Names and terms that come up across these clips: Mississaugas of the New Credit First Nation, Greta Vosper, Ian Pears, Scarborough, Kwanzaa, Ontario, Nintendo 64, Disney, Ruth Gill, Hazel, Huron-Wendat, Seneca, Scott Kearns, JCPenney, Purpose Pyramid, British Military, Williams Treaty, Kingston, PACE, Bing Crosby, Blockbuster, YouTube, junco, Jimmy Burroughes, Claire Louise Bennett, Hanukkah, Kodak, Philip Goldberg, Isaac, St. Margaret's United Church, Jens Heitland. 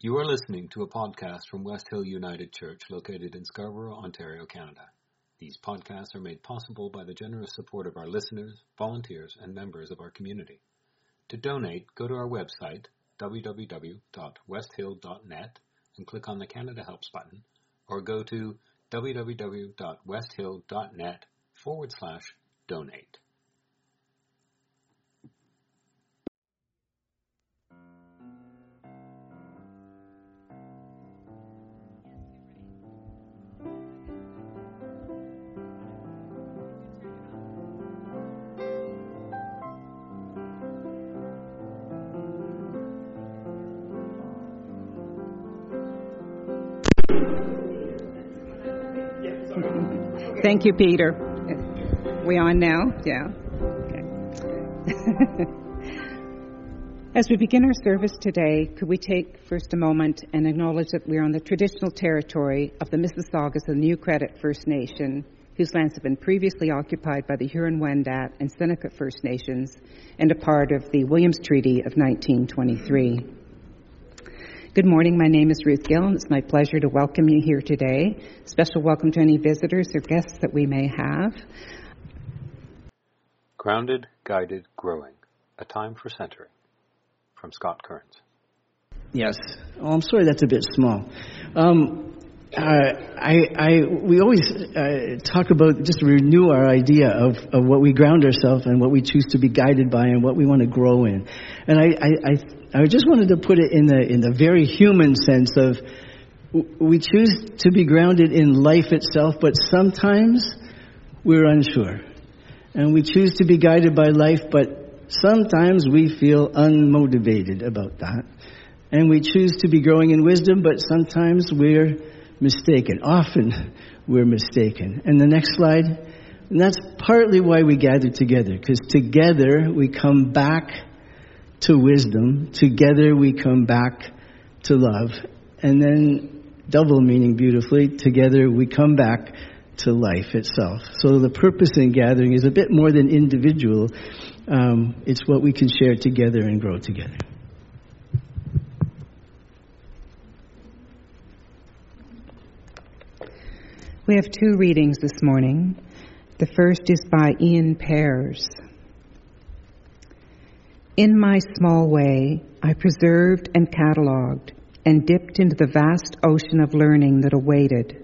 You are listening to a podcast from West Hill United Church located in Scarborough, Ontario, Canada. These podcasts are made possible by the generous support of our listeners, volunteers, and members of our community. To donate, go to our website, www.westhill.net, and click on the Canada Helps button, or go to www.westhill.net/donate. Thank you, Peter. We on now? Yeah. Okay. As we begin our service today, could we take first a moment and acknowledge that we are on the traditional territory of the Mississaugas of the New Credit First Nation, whose lands have been previously occupied by the Huron-Wendat and Seneca First Nations and a part of the Williams Treaty of 1923. Good morning, my name is Ruth Gill, and it's my pleasure to welcome you here today. Special welcome to any visitors or guests that we may have. Grounded, Guided, Growing, A Time for Centering, from Scott Kearns. Yes. Oh, I'm sorry that's a bit small. We always talk about, just renew our idea of what we ground ourselves and what we choose to be guided by and what we want to grow in. And I just wanted to put it in the very human sense of we choose to be grounded in life itself, but sometimes we're unsure. And we choose to be guided by life, but sometimes we feel unmotivated about that. And we choose to be growing in wisdom, but sometimes we're mistaken. Often we're mistaken. And the next slide. And that's partly why we gather together, because together we come back to wisdom. Together we come back to love. And then, double meaning beautifully, together we come back to life itself. So the purpose in gathering is a bit more than individual. It's what we can share together and grow together. We have two readings this morning. The first is by Ian Pears. In my small way, I preserved and catalogued and dipped into the vast ocean of learning that awaited,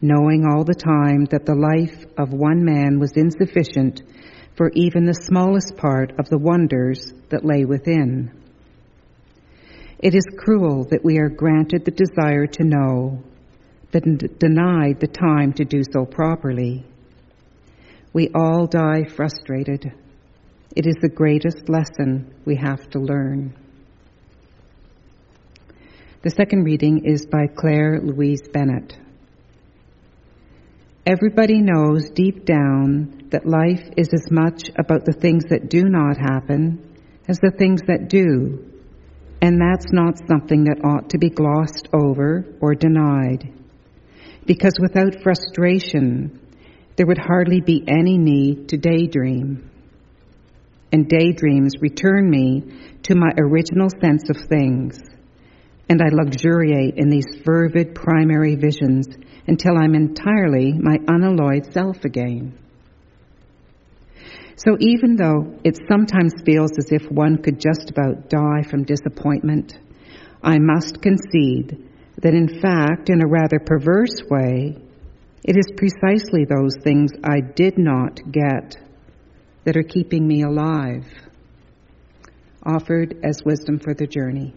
knowing all the time that the life of one man was insufficient for even the smallest part of the wonders that lay within. It is cruel that we are granted the desire to know, but denied the time to do so properly. We all die frustrated. It is the greatest lesson we have to learn. The second reading is by Claire Louise Bennett. Everybody knows deep down that life is as much about the things that do not happen as the things that do, and that's not something that ought to be glossed over or denied. Because without frustration, there would hardly be any need to daydream. And daydreams return me to my original sense of things, and I luxuriate in these fervid primary visions until I'm entirely my unalloyed self again. So even though it sometimes feels as if one could just about die from disappointment, I must concede that in fact, in a rather perverse way, it is precisely those things I did not get that are keeping me alive. Offered as wisdom for the journey.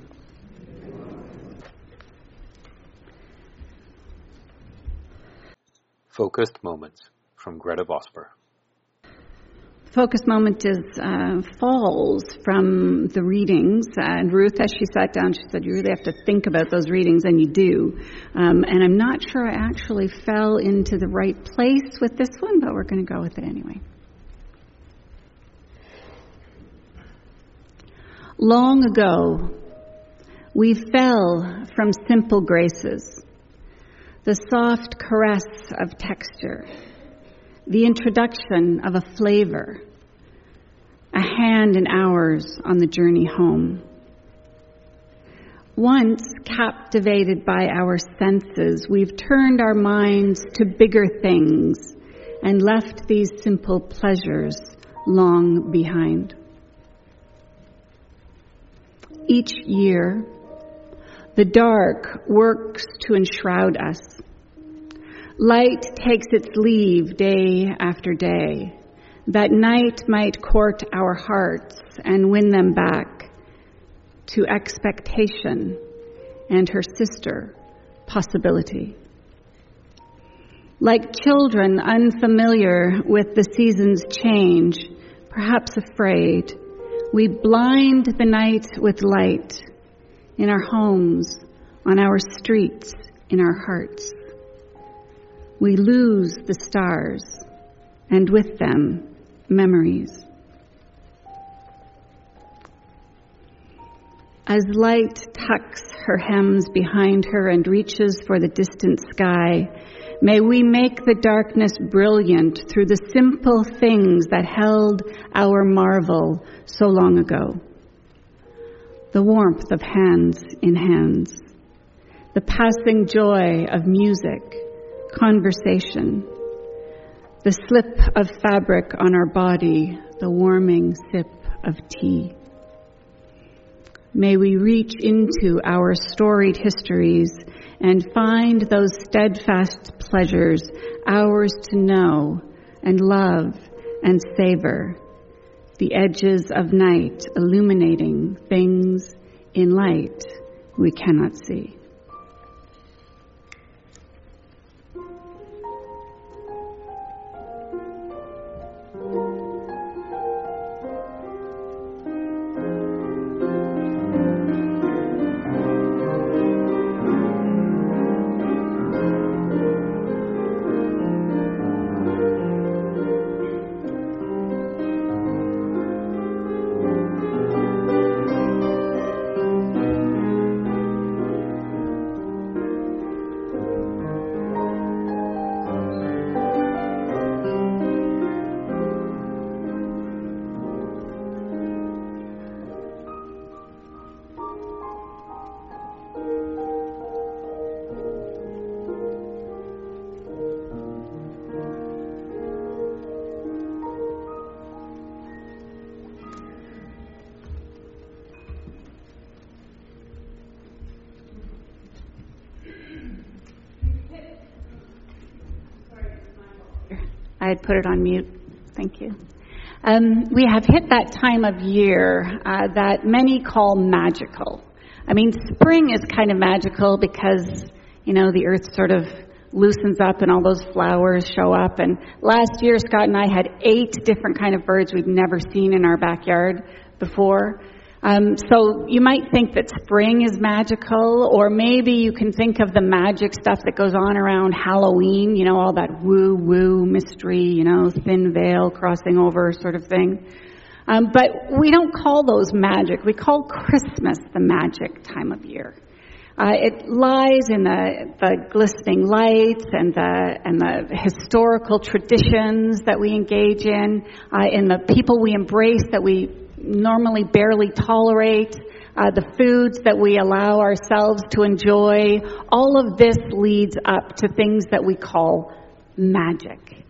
Focused Moments, from Greta Vosper. Focus moment falls from the readings. And Ruth, as she sat down, she said, you really have to think about those readings, and you do. And I'm not sure I actually fell into the right place with this one, but we're going to go with it anyway. Long ago, we fell from simple graces, the soft caress of texture, the introduction of a flavor, a hand in ours on the journey home. Once captivated by our senses, we've turned our minds to bigger things and left these simple pleasures long behind. Each year, the dark works to enshroud us. Light takes its leave day after day, that night might court our hearts and win them back to expectation and her sister, possibility. Like children unfamiliar with the season's change, perhaps afraid, we blind the night with light, in our homes, on our streets, in our hearts. We lose the stars, and with them, memories. As light tucks her hems behind her and reaches for the distant sky, may we make the darkness brilliant through the simple things that held our marvel so long ago. The warmth of hands in hands, the passing joy of music, conversation, the slip of fabric on our body, the warming sip of tea. May we reach into our storied histories and find those steadfast pleasures, ours to know and love and savor, the edges of night illuminating things in light we cannot see. I had put it on mute. Thank you. We have hit that time of year that many call magical. I mean, spring is kind of magical because, you know, the earth sort of loosens up and all those flowers show up. And last year, Scott and I had 8 different kind of birds we've never seen in our backyard before. So you might think that spring is magical, or maybe you can think of the magic stuff that goes on around Halloween, you know, all that woo-woo mystery, you know, thin veil crossing over sort of thing. But we don't call those magic. We call Christmas the magic time of year. It lies in the glistening lights and the historical traditions that we engage in the people we embrace that we normally barely tolerate, the foods that we allow ourselves to enjoy. All of this leads up to things that we call magic.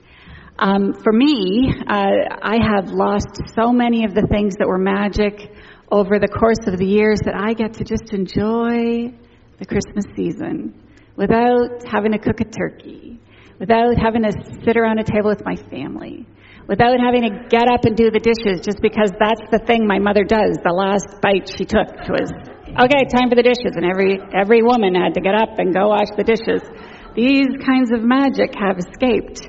For me, I have lost so many of the things that were magic over the course of the years that I get to just enjoy the Christmas season without having to cook a turkey, without having to sit around a table with my family, without having to get up and do the dishes, just because that's the thing my mother does. The last bite she took was, okay, time for the dishes. And every woman had to get up and go wash the dishes. These kinds of magic have escaped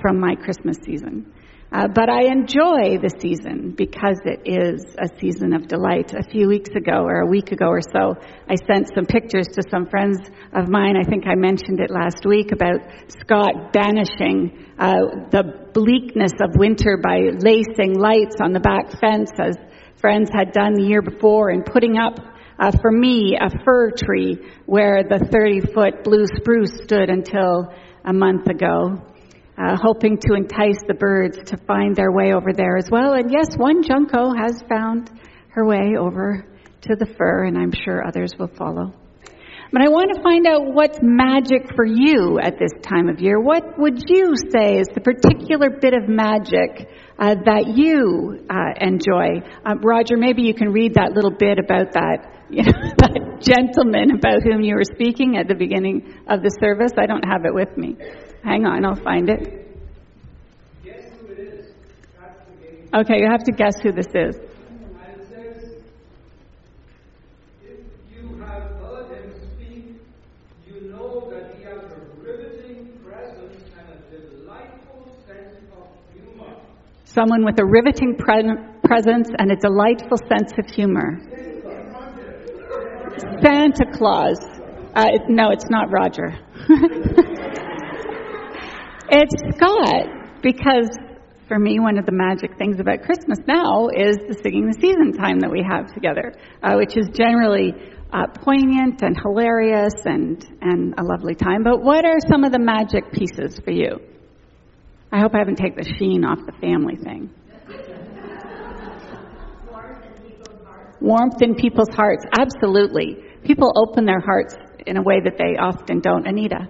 from my Christmas season. But I enjoy the season because it is a season of delight. A week ago or so, I sent some pictures to some friends of mine. I think I mentioned it last week about Scott banishing the bleakness of winter by lacing lights on the back fence, as friends had done the year before, and putting up, for me, a fir tree where the 30-foot blue spruce stood until a month ago. Hoping to entice the birds to find their way over there as well. And yes, one junco has found her way over to the fur, and I'm sure others will follow. But I want to find out what's magic for you at this time of year. What would you say is the particular bit of magic that you enjoy? Roger, maybe you can read that little bit about that, that gentleman about whom you were speaking at the beginning of the service. I don't have it with me. Hang on, I'll find it. Guess who it is. Okay, you have to guess who this is. Someone with a riveting presence and a delightful sense of humor. Santa Claus. No, it's not Roger. It's Scott, because for me, one of the magic things about Christmas now is the Singing the Season time that we have together, which is generally poignant and hilarious and a lovely time. But what are some of the magic pieces for you? I hope I haven't taken the sheen off the family thing. Warmth in people's hearts. Warmth in people's hearts, absolutely. People open their hearts in a way that they often don't. Anita.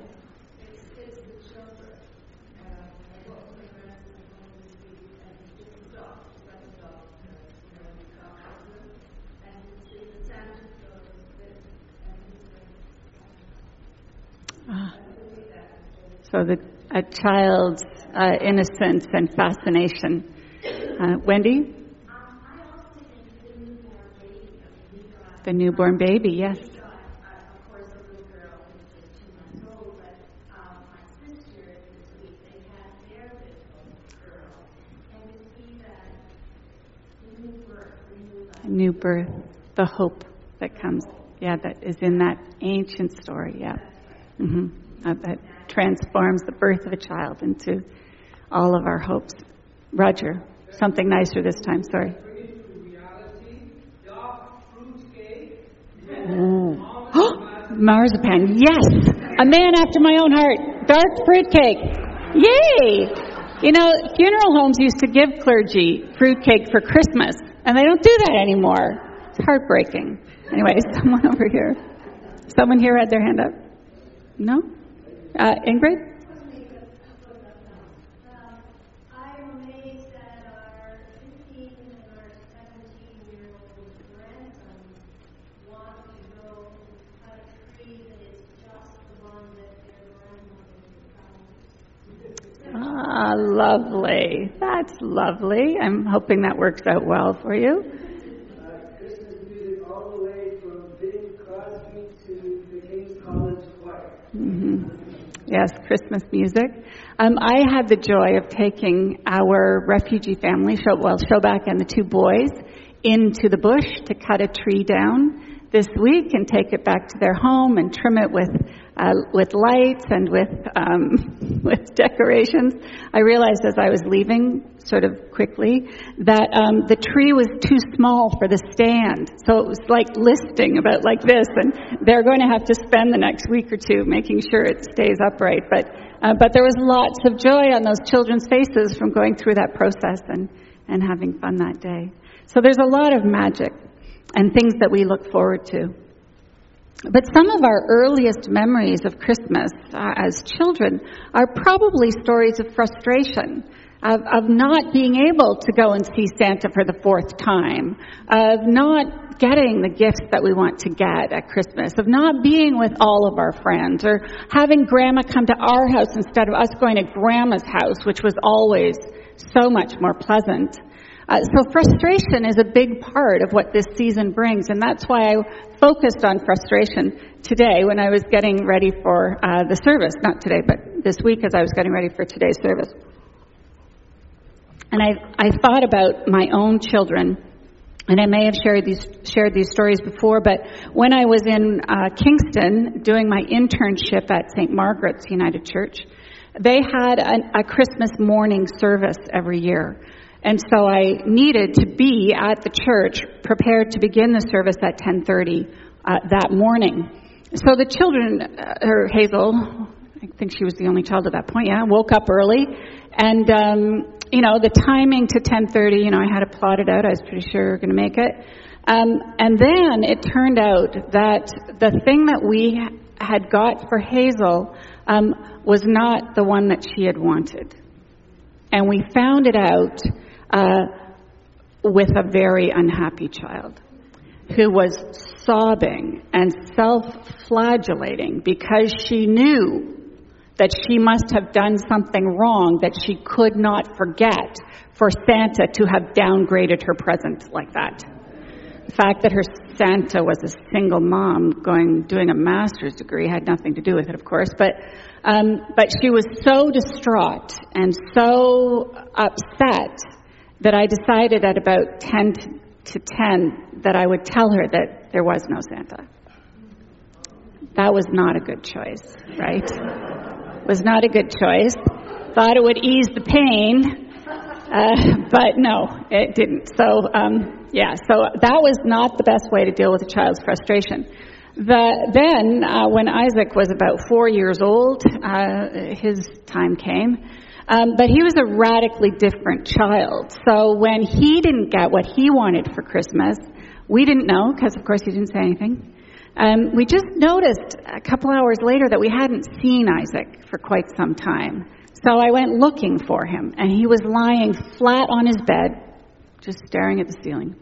It's the children. So a child's innocence and fascination. Wendy? I also think the newborn baby, yes. Of course, a little girl who's just 2 months old, but my sister this week, they had their little girl. And to see that new birth, the hope that comes, yeah, that is in that ancient story, yeah. Mm-hmm. That transforms the birth of a child into all of our hopes. Roger, something nicer this time, sorry. Marzipan, yes! A man after my own heart. Dark fruitcake. Yay! You know, funeral homes used to give clergy fruitcake for Christmas, and they don't do that anymore. It's heartbreaking. Anyway, someone over here. Someone here had their hand up? No? Ingrid? I'm amazed that our 15 and our 17-year-old grandsons want to go cut a tree that is just the one that their grandmother found. Ah, lovely. That's lovely. I'm hoping that works out well for you. Christmas music all the way from Bing Crosby to the King's College Choir. Mm-hmm. Yes, Christmas music. I had the joy of taking our refugee family, Shobak and the two boys, into the bush to cut a tree down this week and take it back to their home and trim it with lights and with decorations. I realized as I was leaving, sort of quickly, that the tree was too small for the stand. So it was like listing about like this, and they're going to have to spend the next week or two making sure it stays upright. But there was lots of joy on those children's faces from going through that process and having fun that day. So there's a lot of magic and things that we look forward to. But some of our earliest memories of Christmas as children are probably stories of frustration, of not being able to go and see Santa for the fourth time, of not getting the gifts that we want to get at Christmas, of not being with all of our friends, or having Grandma come to our house instead of us going to Grandma's house, which was always so much more pleasant. So frustration is a big part of what this season brings, and that's why I focused on frustration today when I was getting ready for the service. Not today, but this week as I was getting ready for today's service. And I thought about my own children, and I may have shared these stories before, but when I was in Kingston doing my internship at St. Margaret's United Church, they had a Christmas morning service every year. And so I needed to be at the church, prepared to begin the service at 10:30 that morning. So the children, Hazel, I think she was the only child at that point, yeah, woke up early. And, the timing to 10:30, I had it plotted out. I was pretty sure we were going to make it. And then it turned out that the thing that we had got for Hazel was not the one that she had wanted. And we found it out with a very unhappy child who was sobbing and self-flagellating because she knew that she must have done something wrong that she could not forget for Santa to have downgraded her present like that. The fact that her Santa was a single mom doing a master's degree had nothing to do with it, of course, but she was so distraught and so upset that I decided at about 10 to 10 that I would tell her that there was no Santa. That was not a good choice, right? Was not a good choice. Thought it would ease the pain, but no, it didn't. So that was not the best way to deal with a child's frustration. Then when Isaac was about 4 years old, his time came. But he was a radically different child. So when he didn't get what he wanted for Christmas, we didn't know, because of course he didn't say anything. We just noticed a couple hours later that we hadn't seen Isaac for quite some time. So I went looking for him, and he was lying flat on his bed, just staring at the ceiling.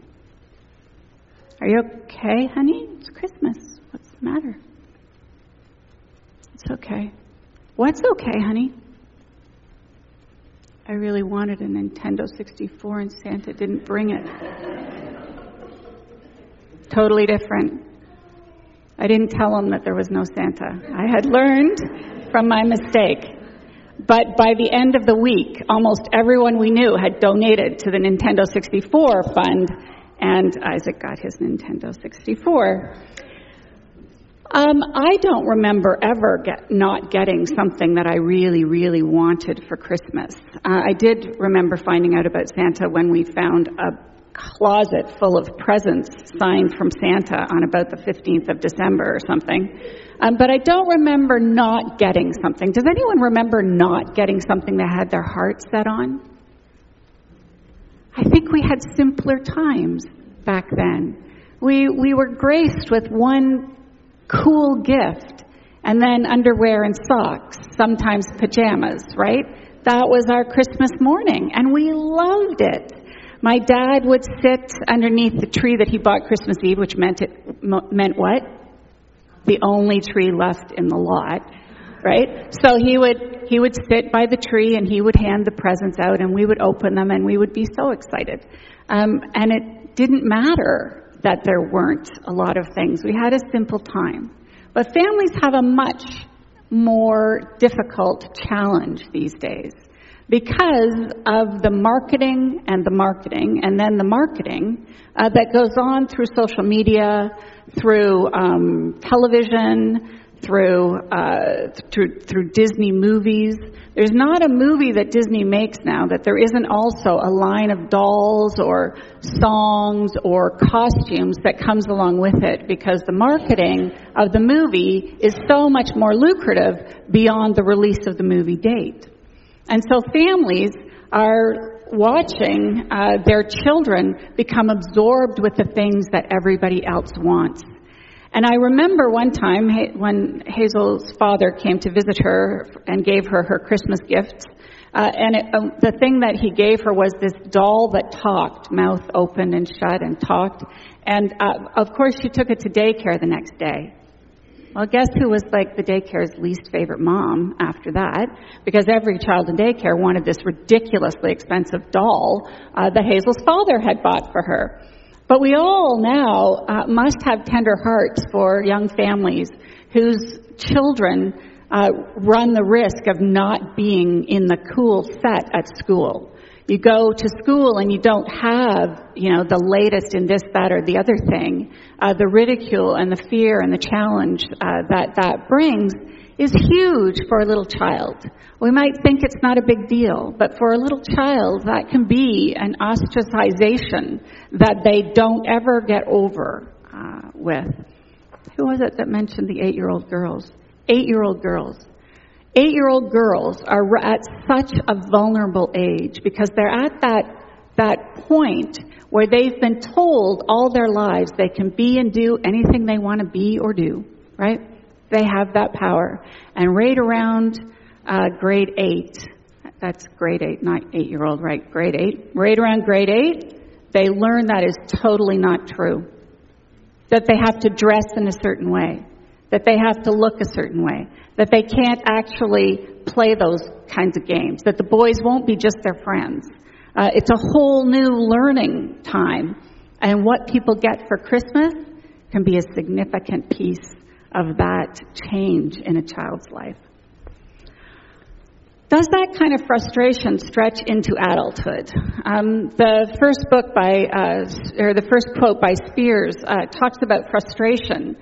"Are you okay, honey? It's Christmas. What's the matter?" "It's okay." "What's okay, honey?" "I really wanted a Nintendo 64 and Santa didn't bring it." Totally different. I didn't tell him that there was no Santa. I had learned from my mistake. But by the end of the week, almost everyone we knew had donated to the Nintendo 64 fund, and Isaac got his Nintendo 64. I don't remember ever not getting something that I really, really wanted for Christmas. I did remember finding out about Santa when we found a closet full of presents signed from Santa on about the 15th of December or something. But I don't remember not getting something. Does anyone remember not getting something they had their heart set on? I think we had simpler times back then. We were graced with one cool gift, and then underwear and socks, sometimes pajamas, right? That was our Christmas morning, and we loved it. My dad would sit underneath the tree that he bought Christmas Eve, which meant what? The only tree left in the lot, right? So he would sit by the tree, and he would hand the presents out, and we would open them, and we would be so excited. And it didn't matter that there weren't a lot of things. We had a simple time. But families have a much more difficult challenge these days because of the marketing, and then the marketing that goes on through social media, through television, through Disney movies. There's not a movie that Disney makes now that there isn't also a line of dolls or songs or costumes that comes along with it, because the marketing of the movie is so much more lucrative beyond the release of the movie date. And so families are watching their children become absorbed with the things that everybody else wants. And I remember one time when Hazel's father came to visit her and gave her her Christmas gift, the thing that he gave her was this doll that talked, mouth open and shut and talked. And of course she took it to daycare the next day. Well, guess who was like the daycare's least favorite mom after that? Because every child in daycare wanted this ridiculously expensive doll that Hazel's father had bought for her. But we all now must have tender hearts for young families whose children run the risk of not being in the cool set at school. You go to school and you don't have, the latest in this, that, or the other thing. The ridicule and the fear and the challenge that brings is huge for a little child. We might think it's not a big deal, but for a little child, that can be an ostracization that they don't ever get over with. Who was it that mentioned the 8-year-old girls? 8-year-old girls. 8-year-old girls are at such a vulnerable age because they're at that point where they've been told all their lives they can be and do anything they want to be or do, right? They have that power. And right around grade 8, that's grade 8, not 8-year-old, right? Grade 8. Right around grade 8, they learn that is totally not true. That they have to dress in a certain way. That they have to look a certain way. That they can't actually play those kinds of games. That the boys won't be just their friends. It's a whole new learning time. And what people get for Christmas can be a significant piece of that change in a child's life. Does that kind of frustration stretch into adulthood? The first book by, or the first quote by Spears talks about frustration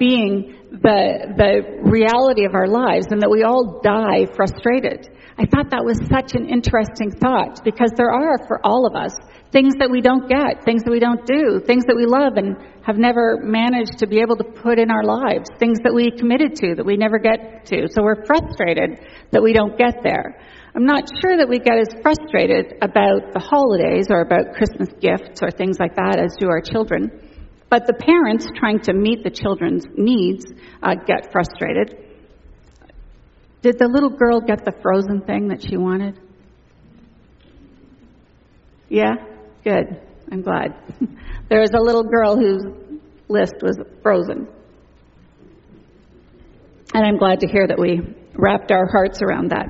being the reality of our lives and that we all die frustrated. I thought that was such an interesting thought because there are, for all of us, things that we don't get, things that we don't do, things that we love and have never managed to be able to put in our lives, things that we committed to that we never get to. So we're frustrated that we don't get there. I'm not sure that we get as frustrated about the holidays or about Christmas gifts or things like that as do our children. But the parents trying to meet the children's needs get frustrated. Did the little girl get the frozen thing that she wanted? Yeah? Good. I'm glad. There was a little girl whose list was frozen. And I'm glad to hear that we wrapped our hearts around that.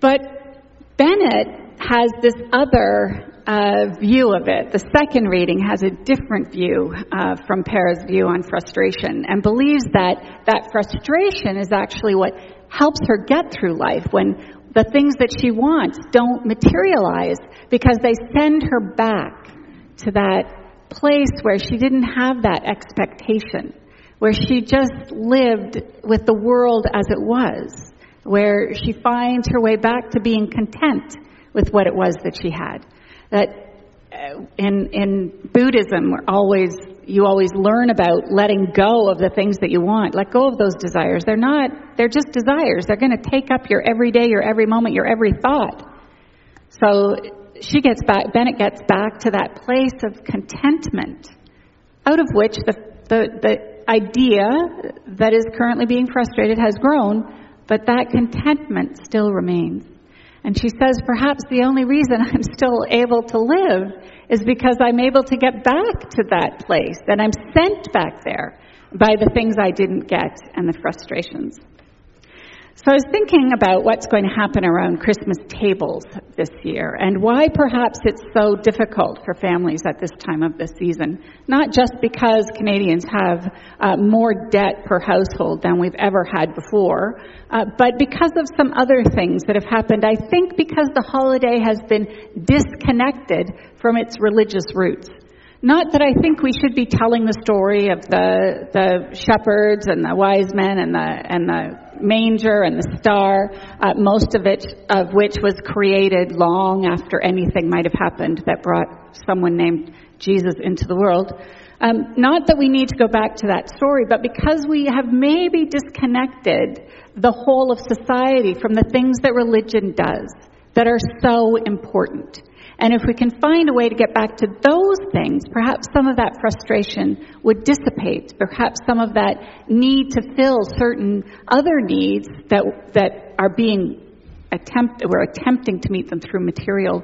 But Bennett has this other view of it. The second reading has a different view from Pears' view on frustration and believes that that frustration is actually what helps her get through life when the things that she wants don't materialize because they send her back to that place where she didn't have that expectation, where she just lived with the world as it was, where she finds her way back to being content with what it was that she had. That in Buddhism, you always learn about letting go of the things that you want. Let go of those desires. They're just desires. They're going to take up your every day, your every moment, your every thought. So Bennett gets back to that place of contentment, out of which the idea that is currently being frustrated has grown, but that contentment still remains. And she says, perhaps the only reason I'm still able to live is because I'm able to get back to that place, and I'm sent back there by the things I didn't get and the frustrations. So I was thinking about what's going to happen around Christmas tables this year and why perhaps it's so difficult for families at this time of the season, not just because Canadians have more debt per household than we've ever had before, but because of some other things that have happened. I think because the holiday has been disconnected from its religious roots. Not that I think we should be telling the story of the shepherds and the wise men and the manger and the star, most of which was created long after anything might have happened that brought someone named Jesus into the world. Not that we need to go back to that story, but because we have maybe disconnected the whole of society from the things that religion does that are so important. And if we can find a way to get back to those things, perhaps some of that frustration would dissipate. Perhaps some of that need to fill certain other needs that are being we're attempting to meet them through material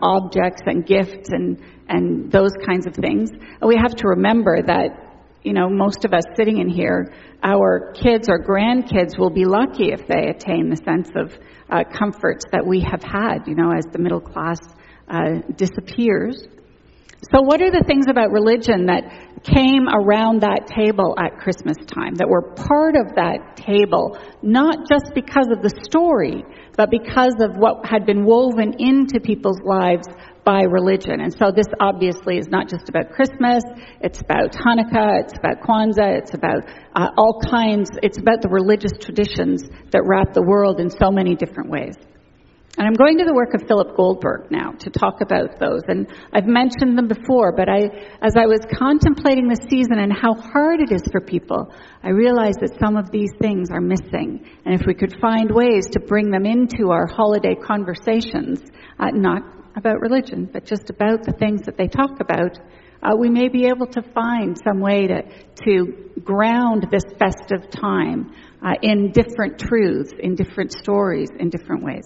objects and gifts and those kinds of things. We have to remember that, you know, most of us sitting in here, our kids or grandkids will be lucky if they attain the sense of comforts that we have had, you know, as the middle class disappears. So what are the things about religion that came around that table at Christmas time, that were part of that table, not just because of the story, but because of what had been woven into people's lives by religion? And so this obviously is not just about Christmas, it's about Hanukkah, it's about Kwanzaa, it's about all kinds, it's about the religious traditions that wrap the world in so many different ways. And I'm going to the work of Philip Goldberg now to talk about those. And I've mentioned them before, but as I was contemplating the season and how hard it is for people, I realized that some of these things are missing. And if we could find ways to bring them into our holiday conversations, not about religion, but just about the things that they talk about, we may be able to find some way to ground this festive time in different truths, in different stories, in different ways.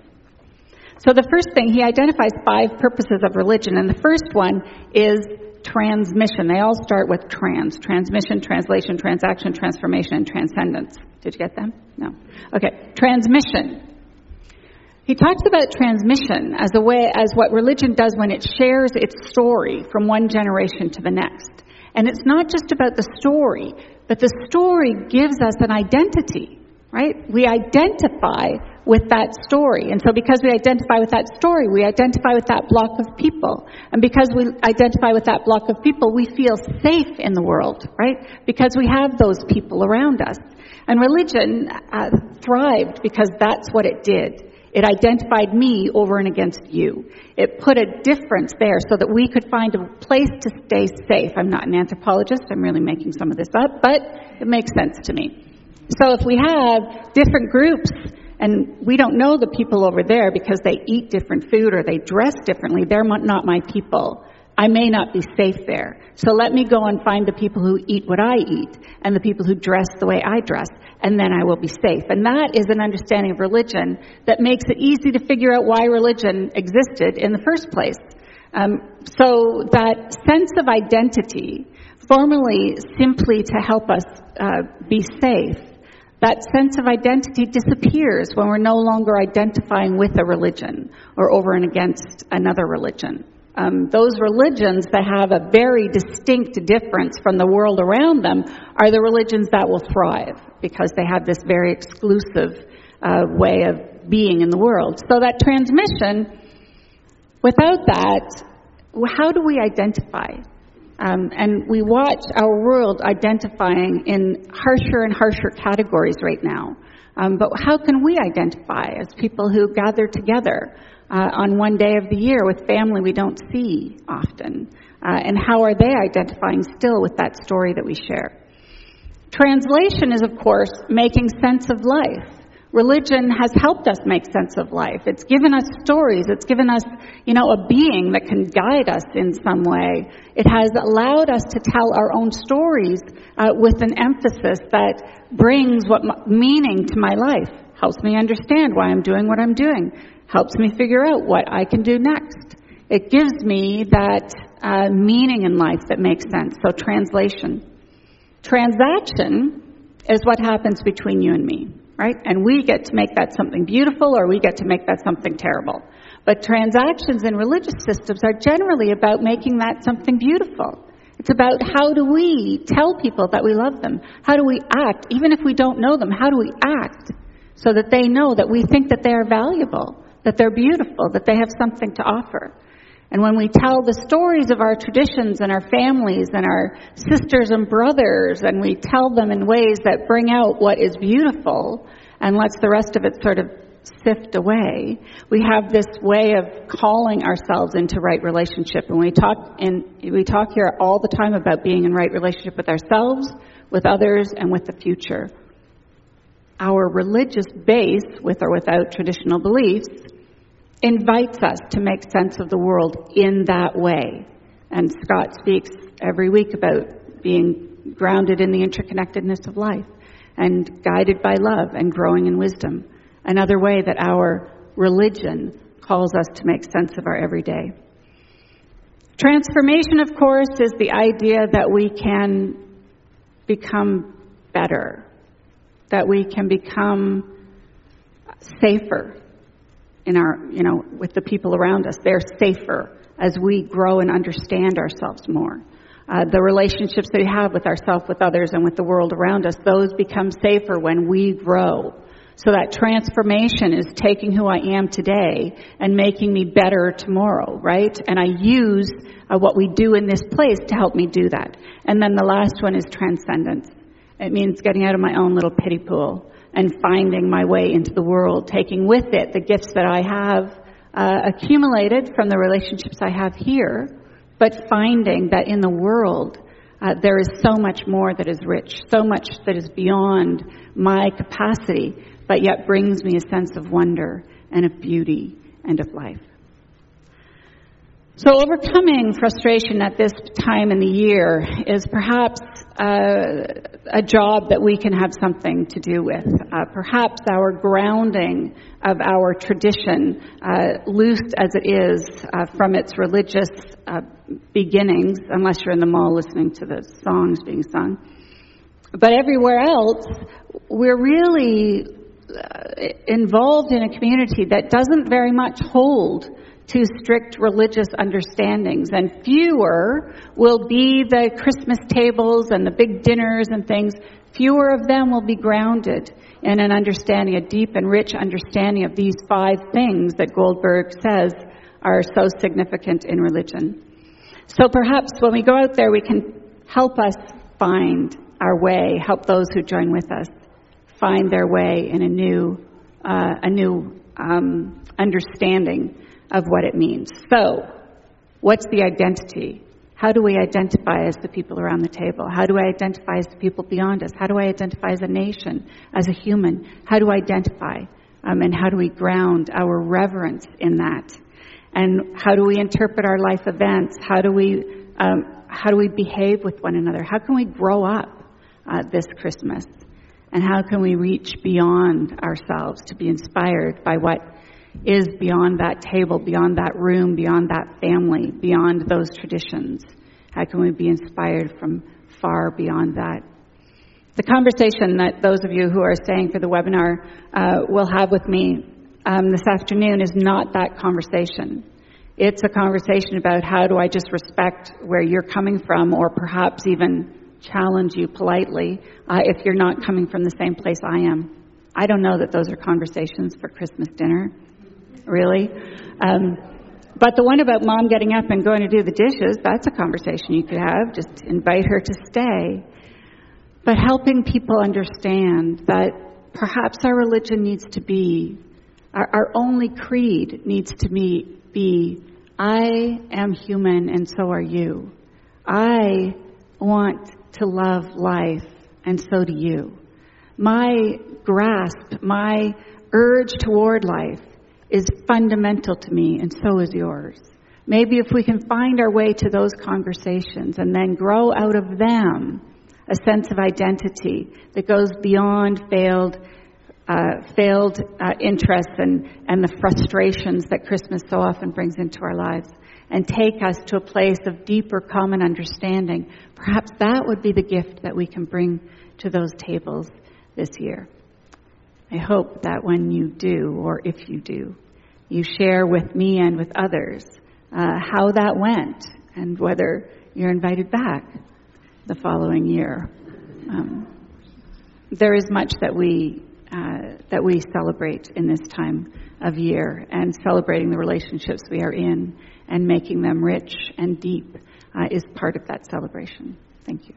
So the first thing, he identifies 5 purposes of religion, and the first one is transmission. They all start with trans. Transmission, translation, transaction, transformation, and transcendence. Did you get them? No. Okay. Transmission. He talks about transmission as a way, as what religion does when it shares its story from one generation to the next. And it's not just about the story, but the story gives us an identity, right? We identify with that story. And so because we identify with that story, we identify with that block of people. And because we identify with that block of people, we feel safe in the world, right? Because we have those people around us. And religion thrived because that's what it did. It identified me over and against you. It put a difference there so that we could find a place to stay safe. I'm not an anthropologist. I'm really making some of this up, but it makes sense to me. So if we have different groups and we don't know the people over there because they eat different food or they dress differently, they're not my people. I may not be safe there. So let me go and find the people who eat what I eat and the people who dress the way I dress, and then I will be safe. And that is an understanding of religion that makes it easy to figure out why religion existed in the first place. So that sense of identity, formerly simply to help us be safe, that sense of identity disappears when we're no longer identifying with a religion or over and against another religion. Those religions that have a very distinct difference from the world around them are the religions that will thrive because they have this very exclusive way of being in the world. So that transmission, without that, how do we identify? And we watch our world identifying in harsher and harsher categories right now. But how can we identify as people who gather together on one day of the year with family we don't see often? And how are they identifying still with that story that we share? Translation is, of course, making sense of life. Religion has helped us make sense of life. It's given us stories. It's given us, a being that can guide us in some way. It has allowed us to tell our own stories with an emphasis that brings meaning to my life, helps me understand why I'm doing what I'm doing, helps me figure out what I can do next. It gives me that meaning in life that makes sense. So translation. Transaction is what happens between you and me. Right? And we get to make that something beautiful or we get to make that something terrible. But transactions in religious systems are generally about making that something beautiful. It's about how do we tell people that we love them? How do we act? Even if we don't know them, how do we act so that they know that we think that they are valuable, that they're beautiful, that they have something to offer? And when we tell the stories of our traditions and our families and our sisters and brothers, and we tell them in ways that bring out what is beautiful and lets the rest of it sort of sift away, we have this way of calling ourselves into right relationship. And we talk here all the time about being in right relationship with ourselves, with others, and with the future. Our religious base, with or without traditional beliefs, invites us to make sense of the world in that way. And Scott speaks every week about being grounded in the interconnectedness of life and guided by love and growing in wisdom. Another way that our religion calls us to make sense of our everyday. Transformation, of course, is the idea that we can become better, that we can become safer in our, with the people around us. They're safer as we grow and understand ourselves more. The relationships that we have with ourselves, with others, and with the world around us, those become safer when we grow. So that transformation is taking who I am today and making me better tomorrow, right? And I use what we do in this place to help me do that. And then the last one is transcendence. It means getting out of my own little pity pool and finding my way into the world, taking with it the gifts that I have accumulated from the relationships I have here, but finding that in the world there is so much more that is rich, so much that is beyond my capacity, but yet brings me a sense of wonder and of beauty and of life. So overcoming frustration at this time in the year is perhaps a job that we can have something to do with. Perhaps our grounding of our tradition, loosed as it is from its religious beginnings, unless you're in the mall listening to the songs being sung. But everywhere else, we're really involved in a community that doesn't very much hold to strict religious understandings, and fewer will be the Christmas tables and the big dinners and things. Fewer of them will be grounded in an understanding, a deep and rich understanding of these five things that Goldberg says are so significant in religion. So perhaps when we go out there, we can help us find our way, help those who join with us find their way in a new understanding of what it means. So, what's the identity? How do we identify as the people around the table? How do I identify as the people beyond us? How do I identify as a nation, as a human? How do I identify? And how do we ground our reverence in that? And how do we interpret our life events? How do we behave with one another? How can we grow up this Christmas? And how can we reach beyond ourselves to be inspired by what is beyond that table, beyond that room, beyond that family, beyond those traditions? How can we be inspired from far beyond that? The conversation that those of you who are staying for the webinar will have with me this afternoon is not that conversation. It's a conversation about how do I just respect where you're coming from, or perhaps even challenge you politely if you're not coming from the same place I am. I don't know that those are conversations for Christmas dinner. Really? But the one about mom getting up and going to do the dishes, that's a conversation you could have. Just invite her to stay. But helping people understand that perhaps our religion needs to be, our only creed needs to be, I am human and so are you. I want to love life and so do you. My grasp, my urge toward life is fundamental to me, and so is yours. Maybe if we can find our way to those conversations and then grow out of them a sense of identity that goes beyond failed interests and the frustrations that Christmas so often brings into our lives, and take us to a place of deeper common understanding, perhaps that would be the gift that we can bring to those tables this year. I hope that when you do, or if you do, you share with me and with others how that went and whether you're invited back the following year. There is much that we celebrate in this time of year, and celebrating the relationships we are in and making them rich and deep is part of that celebration. Thank you.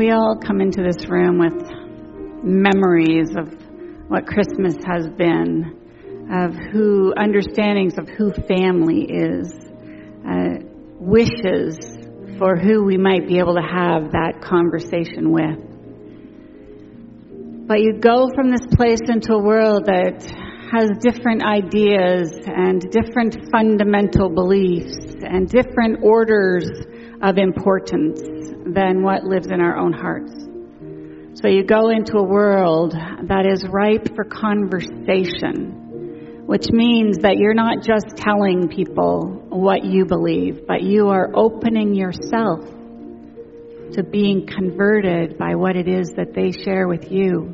we all come into this room with memories of what Christmas has been, of who, understandings of who family is, wishes for who we might be able to have that conversation with. But you go from this place into a world that has different ideas and different fundamental beliefs and different orders of importance than what lives in our own hearts. So you go into a world that is ripe for conversation, which means that you're not just telling people what you believe, but you are opening yourself to being converted by what it is that they share with you.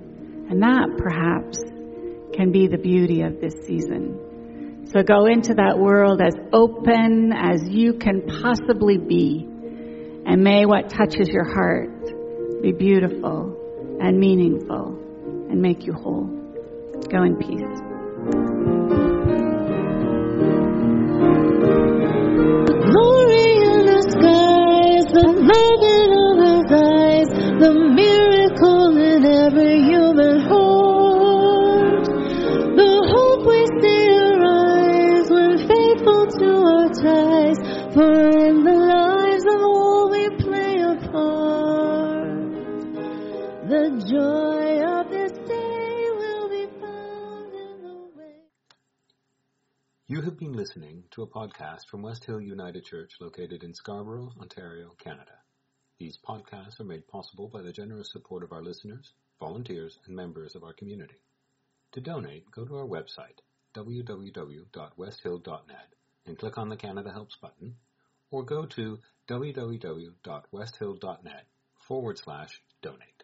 And that, perhaps, can be the beauty of this season. So go into that world as open as you can possibly be, and may what touches your heart be beautiful and meaningful and make you whole. Go in peace. The glory in the skies, the light in all his eyes, the miracle in every human heart. For in the lives of all we play a part, the joy of this day will be found in the way. You have been listening to a podcast from West Hill United Church located in Scarborough, Ontario, Canada. These podcasts are made possible by the generous support of our listeners, volunteers, and members of our community. To donate, go to our website, www.westhill.net, and click on the Canada Helps button, or go to www.westhill.net/donate.